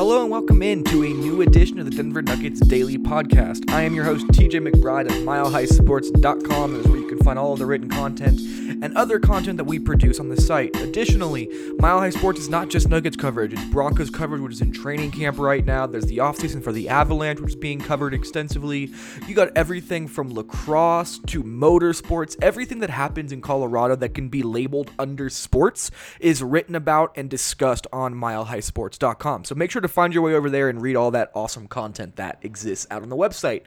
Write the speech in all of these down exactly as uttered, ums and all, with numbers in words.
Hello and welcome in to a new edition of the Denver Nuggets Daily Podcast. I am your host, T J McBride of Mile High Sports dot com. That is where you can find all of the written content and other content that we produce on the site. Additionally, Mile High Sports is not just Nuggets coverage. It's Broncos coverage, which is in training camp right now. There's the offseason for the Avalanche, which is being covered extensively. You got everything from lacrosse to motorsports. Everything that happens in Colorado that can be labeled under sports is written about and discussed on Mile High Sports dot com. So make sure to find your way over there and read all that awesome content that exists out on the website.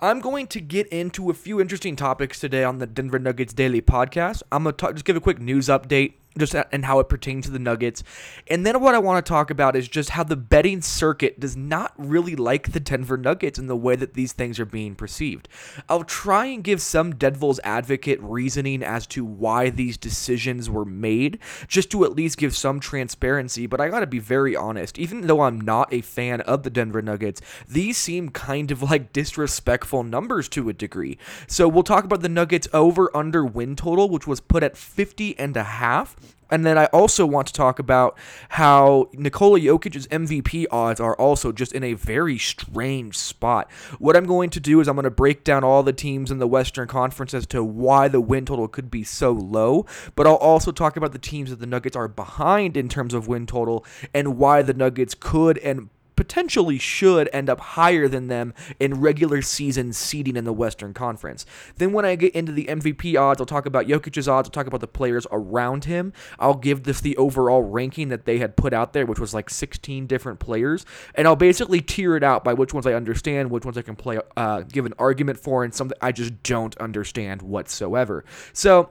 I'm going to get into a few interesting topics today on the Denver Nuggets Daily Podcast. I'm going to just give a quick news update just and how it pertains to the Nuggets. And then what I want to talk about is just how the betting circuit does not really like the Denver Nuggets and the way that these things are being perceived. I'll try and give some devil's advocate reasoning as to why these decisions were made, just to at least give some transparency, but I got to be very honest. Even though I'm not a fan of the Denver Nuggets, these seem kind of like disrespectful numbers to a degree. So we'll talk about the Nuggets over-under win total, which was put at fifty and a half. And then I also want to talk about how Nikola Jokic's M V P odds are also just in a very strange spot. What I'm going to do is I'm going to break down all the teams in the Western Conference as to why the win total could be so low, but I'll also talk about the teams that the Nuggets are behind in terms of win total and why the Nuggets could and potentially should end up higher than them in regular season seeding in the Western Conference. Then when I get into the M V P odds, I'll talk about Jokic's odds, I'll talk about the players around him. I'll give this the overall ranking that they had put out there, which was like sixteen different players, and I'll basically tier it out by which ones I understand, which ones I can play, uh, give an argument for, and some I just don't understand whatsoever. So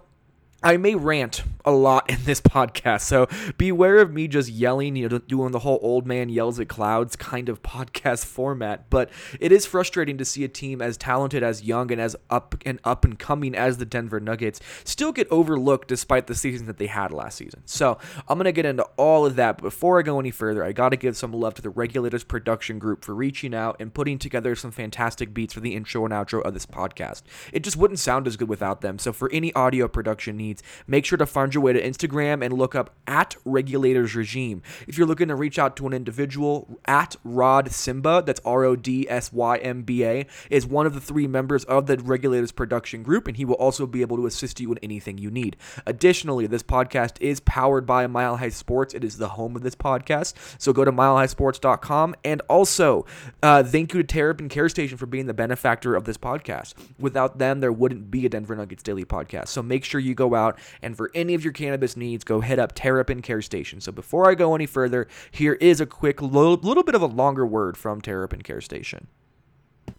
I may rant a lot in this podcast, so beware of me just yelling, you know, doing the whole old man yells at clouds kind of podcast format, but it is frustrating to see a team as talented, as young, and as up and up and coming as the Denver Nuggets still get overlooked despite the season that they had last season. So I'm going to get into all of that, but before I go any further, I got to give some love to the Regulators Production Group for reaching out and putting together some fantastic beats for the intro and outro of this podcast. It just wouldn't sound as good without them, so for any audio production needs, make sure to find your way to Instagram and look up at Regulators Regime. If you're looking to reach out to an individual, at Rod Simba, that's R O D S Y M B A, is one of the three members of the Regulators Production Group, and he will also be able to assist you in anything you need. Additionally, this podcast is powered by Mile High Sports. It is the home of this podcast, so go to Mile High Sports dot com, and also uh, thank you to Terrapin Care Station for being the benefactor of this podcast. Without them, there wouldn't be a Denver Nuggets Daily Podcast, so make sure you go out out and for any of your cannabis needs, go head up Terrapin Care Station. So before I go any further, here is a quick lo- little bit of a longer word from Terrapin Care Station.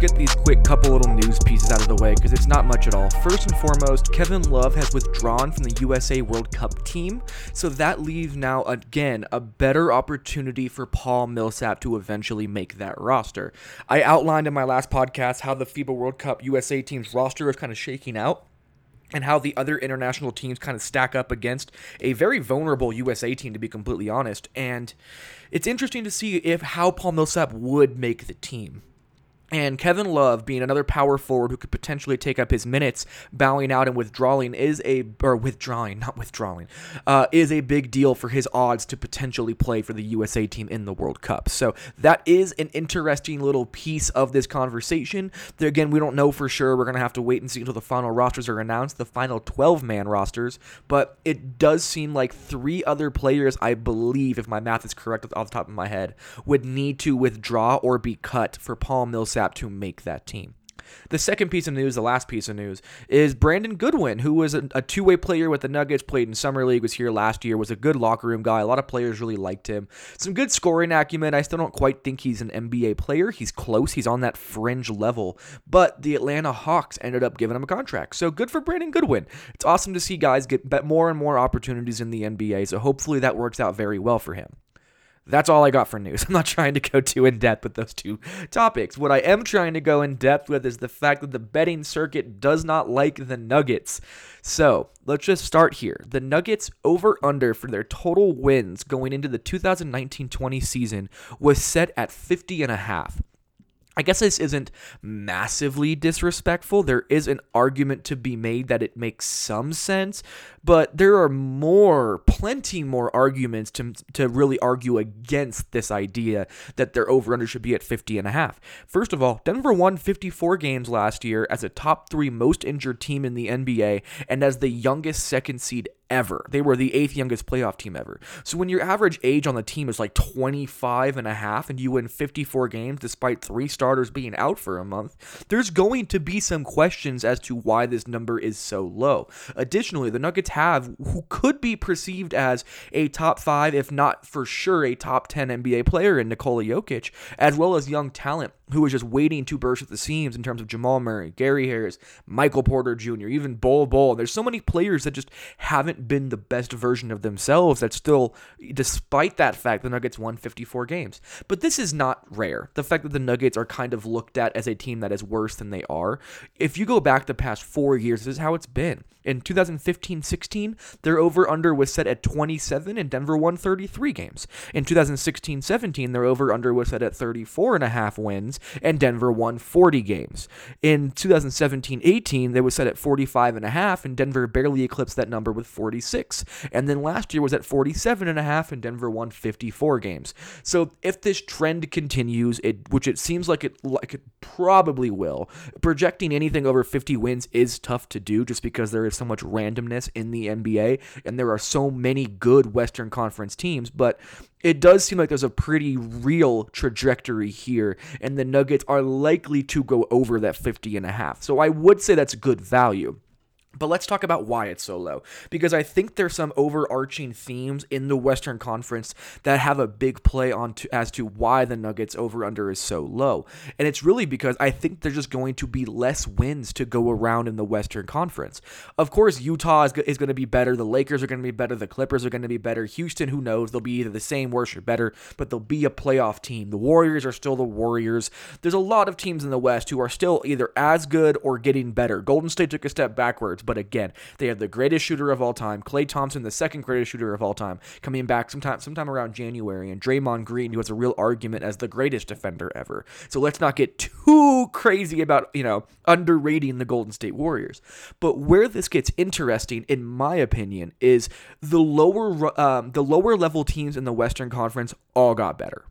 Get these quick couple little news pieces out of the way because it's not much at all. First and foremost, Kevin Love has withdrawn from the U S A World Cup team, so that leaves now, again, a better opportunity for Paul Millsap to eventually make that roster. I outlined in my last podcast how the FIBA World Cup U S A team's roster is kind of shaking out, and how the other international teams kind of stack up against a very vulnerable U S A team, to be completely honest. And it's interesting to see if how Paul Millsap would make the team. And Kevin Love, being another power forward who could potentially take up his minutes, bowing out and withdrawing is a or withdrawing, not withdrawing, uh, is a big deal for his odds to potentially play for the U S A team in the World Cup. So that is an interesting little piece of this conversation. There, again, we don't know for sure. We're gonna have to wait and see until the final rosters are announced, the final twelve-man rosters. But it does seem like three other players, I believe, if my math is correct off the top of my head, would need to withdraw or be cut for Paul Millsap to make that team. The second piece of news, the last piece of news, is Brandon Goodwin, who was a, a two-way player with the Nuggets, played in Summer League, was here last year, was a good locker room guy. A lot of players really liked him. Some good scoring acumen. I still don't quite think he's an N B A player. He's close. He's on that fringe level. But the Atlanta Hawks ended up giving him a contract. So good for Brandon Goodwin. It's awesome to see guys get more and more opportunities in the N B A, so hopefully that works out very well for him. That's all I got for news. I'm not trying to go too in-depth with those two topics. What I am trying to go in-depth with is the fact that the betting circuit does not like the Nuggets. So let's just start here. The Nuggets over-under for their total wins going into the two thousand nineteen twenty season was set at fifty and a half. I guess this isn't massively disrespectful. There is an argument to be made that it makes some sense, but there are more, plenty more arguments to to really argue against this idea that their over-under should be at fifty and a half. First of all, Denver won fifty-four games last year as a top three most injured team in the N B A and as the youngest second seed ever. They were the eighth youngest playoff team ever. So when your average age on the team is like twenty-five and a half and you win fifty-four games despite three starters being out for a month, there's going to be some questions as to why this number is so low. Additionally, the Nuggets have who could be perceived as a top five, if not for sure a top ten N B A player in Nikola Jokic, as well as young talent who is just waiting to burst at the seams in terms of Jamal Murray, Gary Harris, Michael Porter Junior, even Bol Bol. There's so many players that just haven't been the best version of themselves that still, despite that fact, the Nuggets won fifty-four games. But this is not rare. The fact that the Nuggets are kind of looked at as a team that is worse than they are. If you go back the past four years, this is how it's been. In two thousand fifteen sixteen, their over-under was set at twenty-seven and Denver won thirty-three games. In two thousand sixteen seventeen, their over-under was set at thirty-four and a half wins and Denver won forty games. In two thousand seventeen eighteen, they was set at forty-five and a half and Denver barely eclipsed that number with forty-six. And then last year was at forty-seven and a half and Denver won fifty-four games. So if this trend continues, it which it seems like it like it probably will, projecting anything over fifty wins is tough to do just because there is so much randomness in the N B A, and there are so many good Western Conference teams, but it does seem like there's a pretty real trajectory here, and the Nuggets are likely to go over that fifty and a half. So I would say that's good value. But let's talk about why it's so low, because I think there's some overarching themes in the Western Conference that have a big play on to, as to why the Nuggets over-under is so low. And it's really because I think there's just going to be less wins to go around in the Western Conference. Of course, Utah is, is going to be better. The Lakers are going to be better. The Clippers are going to be better. Houston, who knows? They'll be either the same, worse, or better, but they'll be a playoff team. The Warriors are still the Warriors. There's a lot of teams in the West who are still either as good or getting better. Golden State took a step backwards. But again, they have the greatest shooter of all time, Klay Thompson, the second greatest shooter of all time, coming back sometime sometime around January, and Draymond Green, who has a real argument as the greatest defender ever. So let's not get too crazy about, you know, underrating the Golden State Warriors. But where this gets interesting, in my opinion, is the lower um, the lower level teams in the Western Conference all got better.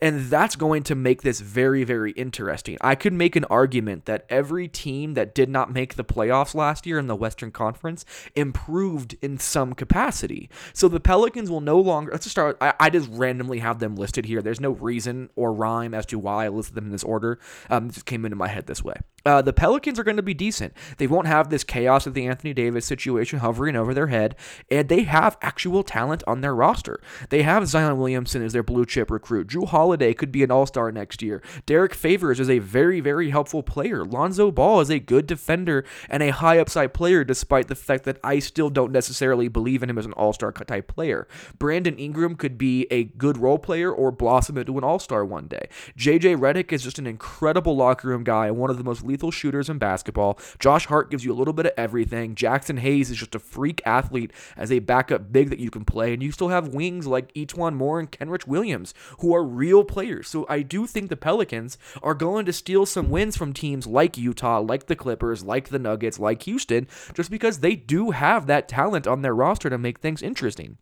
And that's going to make this very, very interesting. I could make an argument that every team that did not make the playoffs last year in the Western Conference improved in some capacity. So the Pelicans will no longer – let's just start – I, I just randomly have them listed here. There's no reason or rhyme as to why I listed them in this order. Um, it just came into my head this way. Uh, the Pelicans are going to be decent. They won't have this chaos of the Anthony Davis situation hovering over their head, and they have actual talent on their roster. They have Zion Williamson as their blue-chip recruit. Drew Holiday could be an all-star next year. Derek Favors is a very, very helpful player. Lonzo Ball is a good defender and a high-upside player, despite the fact that I still don't necessarily believe in him as an all-star type player. Brandon Ingram could be a good role player or blossom into an all-star one day. J J. Redick is just an incredible locker room guy and one of the most least lethal shooters in basketball. Josh Hart gives you a little bit of everything. Jackson Hayes is just a freak athlete as a backup big that you can play. And you still have wings like Etuan Moore and Kenrich Williams, who are real players. So I do think the Pelicans are going to steal some wins from teams like Utah, like the Clippers, like the Nuggets, like Houston, just because they do have that talent on their roster to make things interesting.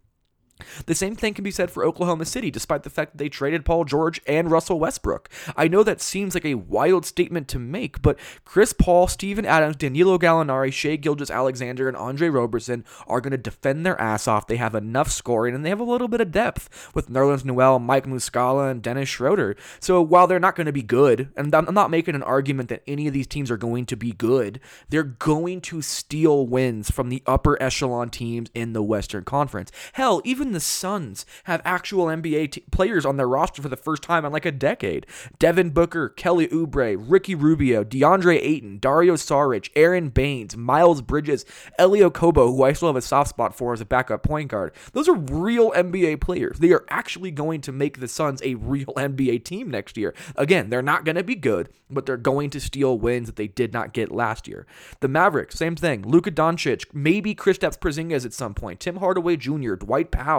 The same thing can be said for Oklahoma City, despite the fact that they traded Paul George and Russell Westbrook. I know that seems like a wild statement to make, but Chris Paul, Steven Adams, Danilo Gallinari, Shai Gilgeous-Alexander, and Andre Roberson are going to defend their ass off. They have enough scoring, and they have a little bit of depth with Nerlens Noel, Mike Muscala, and Dennis Schroeder. So while they're not going to be good, and I'm not making an argument that any of these teams are going to be good, they're going to steal wins from the upper echelon teams in the Western Conference. Hell, even the Suns have actual N B A t- players on their roster for the first time in like a decade. Devin Booker, Kelly Oubre, Ricky Rubio, DeAndre Ayton, Dario Saric, Aaron Baines, Miles Bridges, Elio Kobo, who I still have a soft spot for as a backup point guard. Those are real N B A players. They are actually going to make the Suns a real N B A team next year. Again, they're not going to be good, but they're going to steal wins that they did not get last year. The Mavericks, same thing. Luka Doncic, maybe Kristaps Porzingis at some point. Tim Hardaway Junior, Dwight Powell,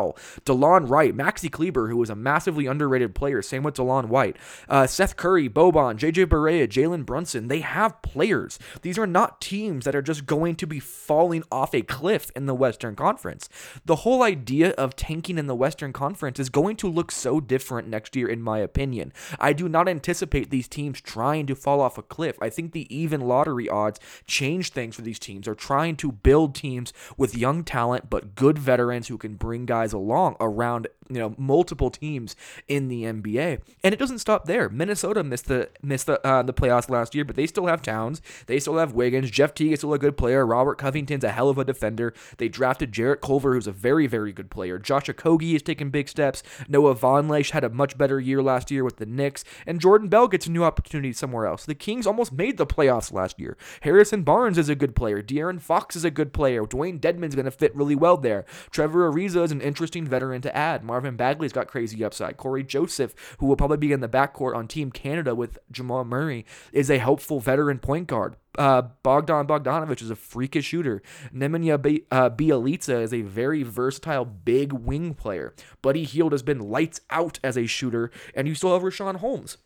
DeLon Wright, Maxi Kleber, who was a massively underrated player, same with DeLon White, uh, Seth Curry, Boban, J J. Barea, Jalen Brunson. They have players. These are not teams that are just going to be falling off a cliff in the Western Conference. The whole idea of tanking in the Western Conference is going to look so different next year, in my opinion. I do not anticipate these teams trying to fall off a cliff. I think the even lottery odds change things for these teams. They're trying to build teams with young talent, but good veterans who can bring guys along around, you know, multiple teams in the N B A. And it doesn't stop there. Minnesota missed the missed the uh, the playoffs last year, but they still have Towns. They still have Wiggins. Jeff Teague is still a good player. Robert Covington's a hell of a defender. They drafted Jarrett Culver, who's a very, very good player. Josh Okogie has taken big steps. Noah Vonleh had a much better year last year with the Knicks. And Jordan Bell gets a new opportunity somewhere else. The Kings almost made the playoffs last year. Harrison Barnes is a good player. De'Aaron Fox is a good player. Dwayne Dedman's going to fit really well there. Trevor Ariza is an interesting veteran to add. Marvin Bagley's got crazy upside. Corey Joseph, who will probably be in the backcourt on Team Canada with Jamal Murray, is a helpful veteran point guard. Uh, Bogdan Bogdanović is a freakish shooter. Nemanja Bi- uh, Bjelica is a very versatile big wing player. Buddy Hield has been lights out as a shooter, and you still have Rashawn Holmes.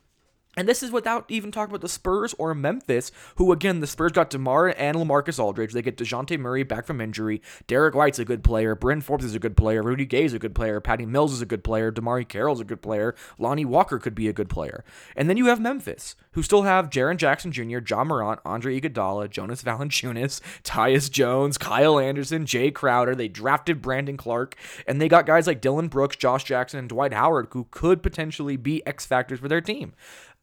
And this is without even talking about the Spurs or Memphis, who, again, the Spurs got DeMar and LaMarcus Aldridge. They get DeJounte Murray back from injury. Derek White's a good player. Bryn Forbes is a good player. Rudy Gay's a good player. Patty Mills is a good player. Damari Carroll's a good player. Lonnie Walker could be a good player. And then you have Memphis, who still have Jaren Jackson Junior, Ja Morant, Andre Iguodala, Jonas Valanciunas, Tyus Jones, Kyle Anderson, Jay Crowder. They drafted Brandon Clark, and they got guys like Dylan Brooks, Josh Jackson, and Dwight Howard, who could potentially be X-factors for their team.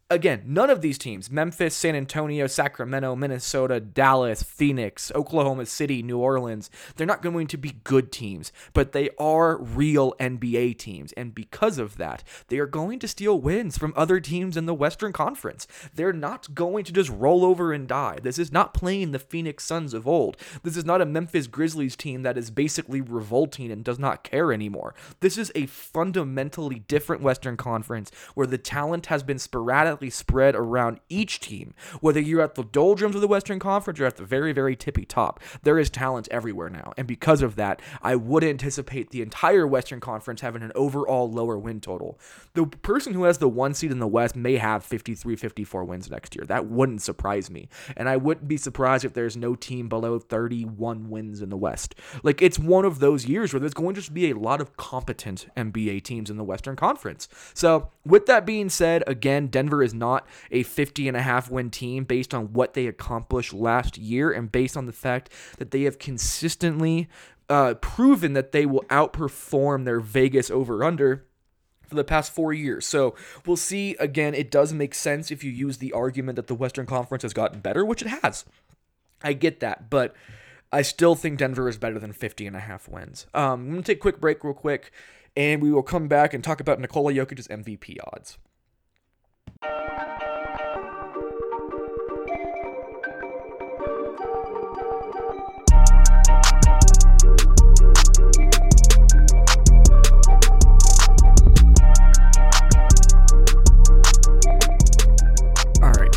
Again, none of these teams, Memphis, San Antonio, Sacramento, Minnesota, Dallas, Phoenix, Oklahoma City, New Orleans, they're not going to be good teams, but they are real N B A teams. And because of that, they are going to steal wins from other teams in the Western Conference. They're not going to just roll over and die. This is not playing the Phoenix Suns of old. This is not a Memphis Grizzlies team that is basically revolting and does not care anymore. This is a fundamentally different Western Conference where the talent has been sporadic spread around each team. Whether you're at the doldrums of the Western Conference or at the very, very tippy top, there is talent everywhere now. And because of that, I would anticipate the entire Western Conference having an overall lower win total. The person who has the one seed in the West may have fifty-three, fifty-four wins next year. That wouldn't surprise me. And I wouldn't be surprised if there's no team below thirty-one wins in the West. Like, it's one of those years where there's going to just be a lot of competent N B A teams in the Western Conference. So with that being said, again, Denver is is not a fifty and a half win team based on what they accomplished last year and based on the fact that they have consistently uh, proven that they will outperform their Vegas over-under for the past four years. So we'll see. Again, it does make sense if you use the argument that the Western Conference has gotten better, which it has. I get that, but I still think Denver is better than fifty and a half wins. Um, I'm going to take a quick break real quick, and we will come back and talk about Nikola Jokic's M V P odds.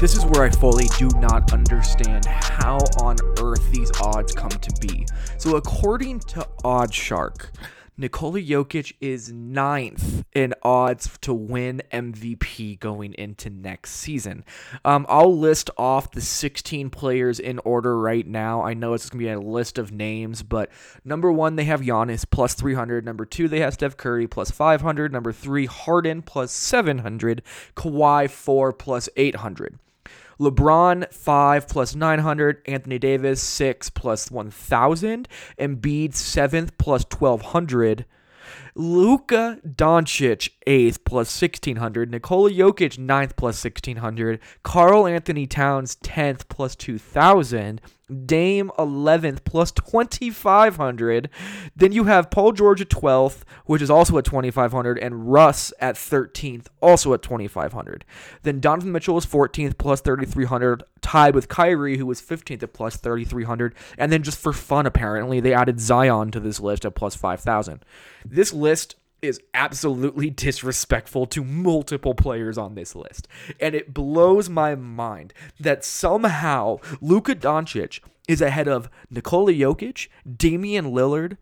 This is where sure I fully do not understand how on earth these odds come to be. So according to Oddshark, Nikola Jokic is ninth in odds to win M V P going into next season. Um, I'll list off the sixteen players in order right now. I know it's going to be a list of names, but number one, they have Giannis, plus three hundred. Number two, they have Steph Curry, plus five hundred. Number three, Harden, plus seven hundred. Kawhi, four, plus eight hundred. LeBron, five, plus nine hundred. Anthony Davis, six, plus one thousand. Embiid, seventh, plus twelve hundred. Luka Doncic, eighth, plus sixteen hundred. Nikola Jokic, ninth, plus sixteen hundred. Karl Anthony Towns, tenth, plus two thousand. Dame, eleventh, plus twenty-five hundred. Then you have Paul George at twelfth, which is also at twenty-five hundred, and Russ at thirteenth, also at twenty-five hundred. Then Donovan Mitchell is fourteenth, plus thirty-three hundred, tied with Kyrie, who was fifteenth at plus thirty-three hundred. And then just for fun, apparently, they added Zion to this list at plus five thousand. This list is absolutely disrespectful to multiple players on this list. And it blows my mind that somehow Luka Doncic is ahead of Nikola Jokic, Damian Lillard,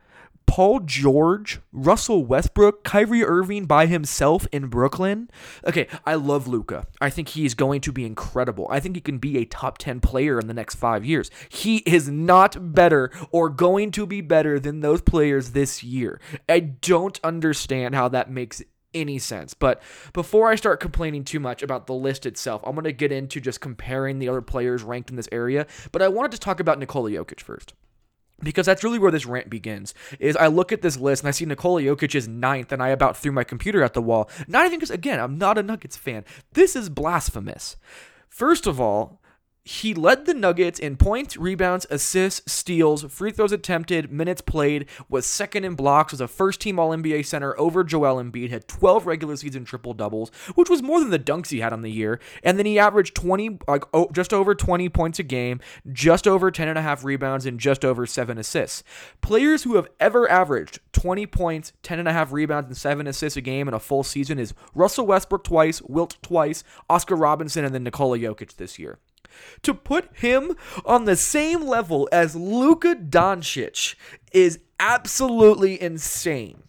Paul George, Russell Westbrook, Kyrie Irving by himself in Brooklyn. Okay, I love Luka. I think he is going to be incredible. I think he can be a top ten player in the next five years. He is not better or going to be better than those players this year. I don't understand how that makes any sense. But before I start complaining too much about the list itself, I'm going to get into just comparing the other players ranked in this area. But I wanted to talk about Nikola Jokic first, because that's really where this rant begins. Is I look at this list and I see Nikola Jokic is ninth, and I about threw my computer at the wall. Not even because, again, I'm not a Nuggets fan. This is blasphemous. First of all, he led the Nuggets in points, rebounds, assists, steals, free throws attempted, minutes played, was second in blocks, was a first-team All-N B A center over Joel Embiid, had twelve regular season triple-doubles, which was more than the dunks he had on the year, and then he averaged twenty, like oh, just over twenty points a game, just over ten point five rebounds, and just over seven assists. Players who have ever averaged twenty points, ten point five rebounds, and seven assists a game in a full season is Russell Westbrook twice, Wilt twice, Oscar Robertson, and then Nikola Jokic this year. To put him on the same level as Luka Doncic is absolutely insane.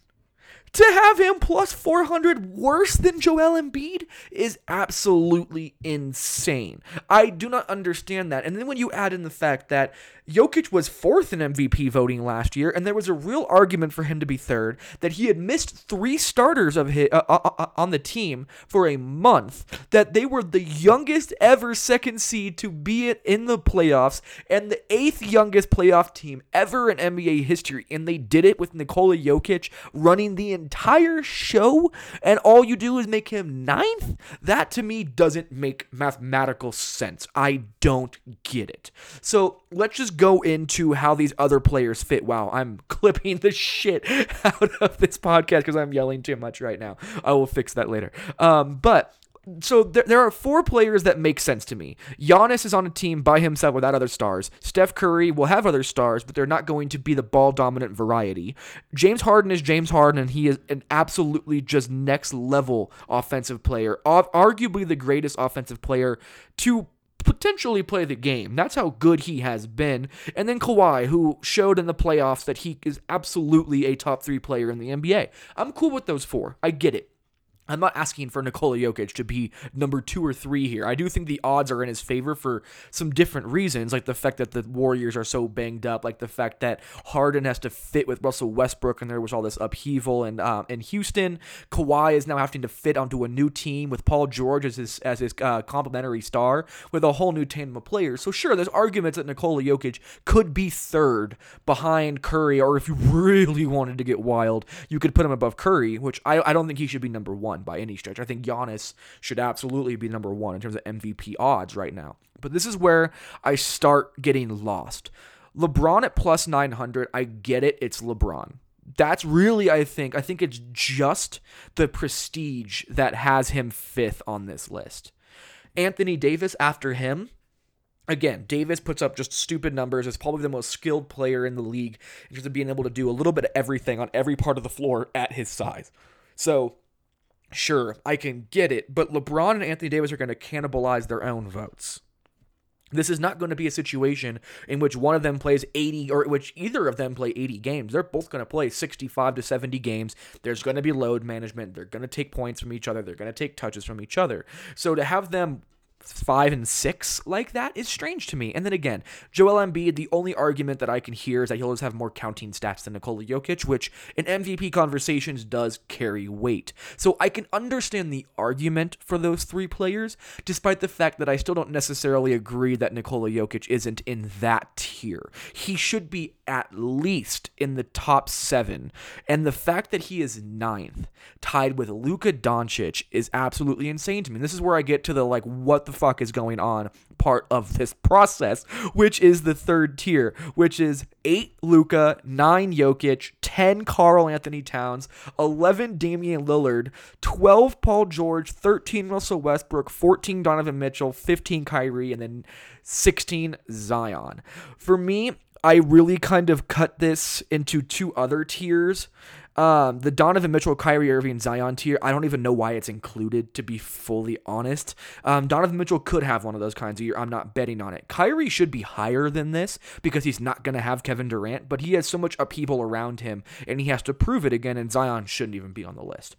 To have him plus four hundred worse than Joel Embiid is absolutely insane. I do not understand that. And then when you add in the fact that Jokic was fourth in M V P voting last year, and there was a real argument for him to be third, that he had missed three starters of his, uh, uh, uh, on the team for a month, that they were the youngest ever second seed to be it in the playoffs, and the eighth youngest playoff team ever in N B A history, and they did it with Nikola Jokic running the entire show, and all you do is make him ninth? That to me doesn't make mathematical sense. I don't get it. So let's just go into how these other players fit. Wow, I'm clipping the shit out of this podcast because I'm yelling too much right now. I will fix that later. Um, but so there, there are four players that make sense to me. Giannis is on a team by himself without other stars. Steph Curry will have other stars, but they're not going to be the ball-dominant variety. James Harden is James Harden, and he is an absolutely just next-level offensive player, arguably the greatest offensive player to potentially play the game. That's how good he has been. And then Kawhi, who showed in the playoffs that he is absolutely a top three player in the N B A. I'm cool with those four. I get it. I'm not asking for Nikola Jokic to be number two or three here. I do think the odds are in his favor for some different reasons, like the fact that the Warriors are so banged up, like the fact that Harden has to fit with Russell Westbrook, and there was all this upheaval in, um, in Houston. Kawhi is now having to fit onto a new team with Paul George as his, as his uh, complimentary star with a whole new tandem of players. So sure, there's arguments that Nikola Jokic could be third behind Curry, or if you really wanted to get wild, you could put him above Curry, which I, I don't think he should be number one by any stretch. I think Giannis should absolutely be number one in terms of M V P odds right now. But this is where I start getting lost. LeBron at plus nine hundred, I get it, it's LeBron. That's really, I think, I think it's just the prestige that has him fifth on this list. Anthony Davis after him. Again, Davis puts up just stupid numbers. Is probably the most skilled player in the league in terms of being able to do a little bit of everything on every part of the floor at his size. So sure, I can get it, but LeBron and Anthony Davis are going to cannibalize their own votes. This is not going to be a situation in which one of them plays eighty or which either of them play eighty games. They're both going to play sixty-five to seventy games. There's going to be load management. They're going to take points from each other. They're going to take touches from each other. So to have them five and six like that is strange to me. And then again, Joel Embiid, the only argument that I can hear is that he'll always have more counting stats than Nikola Jokic, which in M V P conversations does carry weight. So I can understand the argument for those three players, despite the fact that I still don't necessarily agree that Nikola Jokic isn't in that tier. He should be at least in the top seven. And the fact that he is ninth, tied with Luka Doncic, is absolutely insane to me. And this is where I get to the, like, what the fuck is going on part of this process, which is the third tier, which is eight Luka, nine Jokic, ten Karl Anthony Towns, eleven Damian Lillard, twelve Paul George, thirteen Russell Westbrook, fourteen Donovan Mitchell, fifteen Kyrie, and then sixteen Zion. For me, I really kind of cut this into two other tiers. Um, the Donovan Mitchell, Kyrie Irving, Zion tier, I don't even know why it's included, to be fully honest. Um, Donovan Mitchell could have one of those kinds of year. I'm not betting on it. Kyrie should be higher than this because he's not going to have Kevin Durant, but he has so much upheaval around him, and he has to prove it again, and Zion shouldn't even be on the list.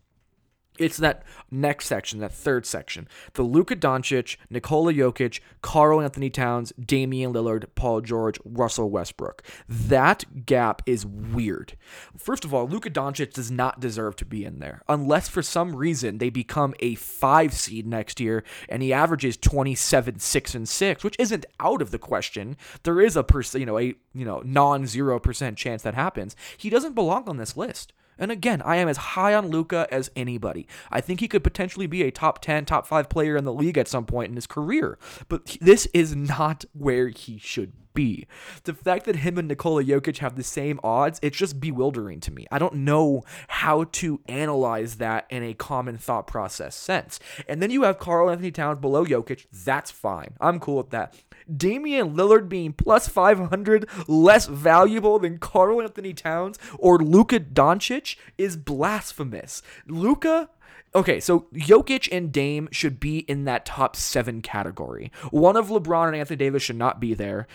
It's that next section, that third section. The Luka Doncic, Nikola Jokic, Karl Anthony Towns, Damian Lillard, Paul George, Russell Westbrook. That gap is weird. First of all, Luka Doncic does not deserve to be in there, unless for some reason they become a five seed next year and he averages twenty-seven, six, and six, which isn't out of the question. There is a perc- you know, a you know non-zero percent chance that happens. He doesn't belong on this list. And again, I am as high on Luka as anybody. I think he could potentially be a top ten, top five player in the league at some point in his career. But this is not where he should be. be. The fact that him and Nikola Jokic have the same odds, it's just bewildering to me. I don't know how to analyze that in a common thought process sense. And then you have Karl Anthony Towns below Jokic. That's fine. I'm cool with that. Damian Lillard being plus five hundred, less valuable than Karl Anthony Towns or Luka Doncic is blasphemous. Luka... Okay, so Jokic and Dame should be in that top seven category. One of LeBron and Anthony Davis should not be there.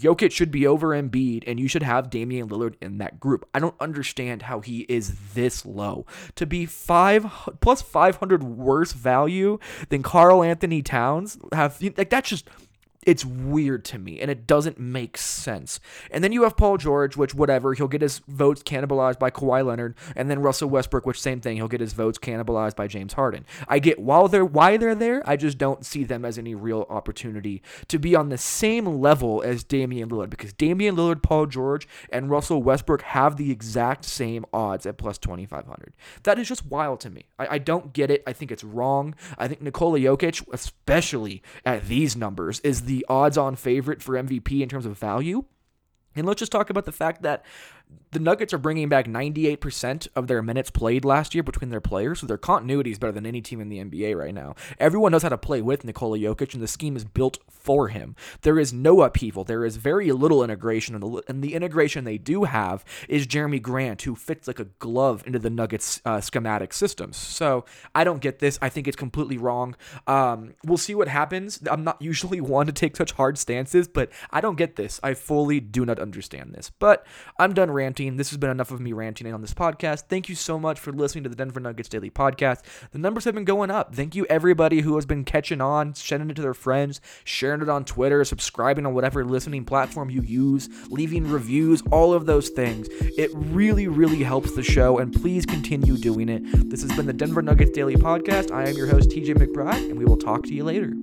Jokic should be over Embiid, and you should have Damian Lillard in that group. I don't understand how he is this low. To be five plus five hundred worse value than Karl Anthony Towns, have like that's just... It's weird to me, and it doesn't make sense. And then you have Paul George, which whatever, he'll get his votes cannibalized by Kawhi Leonard, and then Russell Westbrook, which same thing, he'll get his votes cannibalized by James Harden. I get why they're, why they're there, I just don't see them as any real opportunity to be on the same level as Damian Lillard, because Damian Lillard, Paul George, and Russell Westbrook have the exact same odds at plus twenty-five hundred. That is just wild to me. I, I don't get it. I think it's wrong. I think Nikola Jokic, especially at these numbers, is the The odds-on favorite for M V P in terms of value. And let's just talk about the fact that the Nuggets are bringing back ninety-eight percent of their minutes played last year between their players, so their continuity is better than any team in the N B A right now. Everyone knows how to play with Nikola Jokic, and the scheme is built for him. There is no upheaval. There is very little integration, and the integration they do have is Jeremy Grant, who fits like a glove into the Nuggets' uh, schematic systems. So I don't get this. I think it's completely wrong. Um, we'll see what happens. I'm not usually one to take such hard stances, but I don't get this. I fully do not understand this. But I'm done ranting. This has been enough of me ranting on this podcast. Thank you so much for listening to the Denver Nuggets Daily Podcast. The numbers have been going up. Thank you everybody who has been catching on, sending it to their friends, sharing it on Twitter, subscribing on whatever listening platform you use, leaving reviews, all of those things. It really, really helps the show, and please continue doing it. This has been the Denver Nuggets Daily Podcast. I am your host, T J McBride, and we will talk to you later.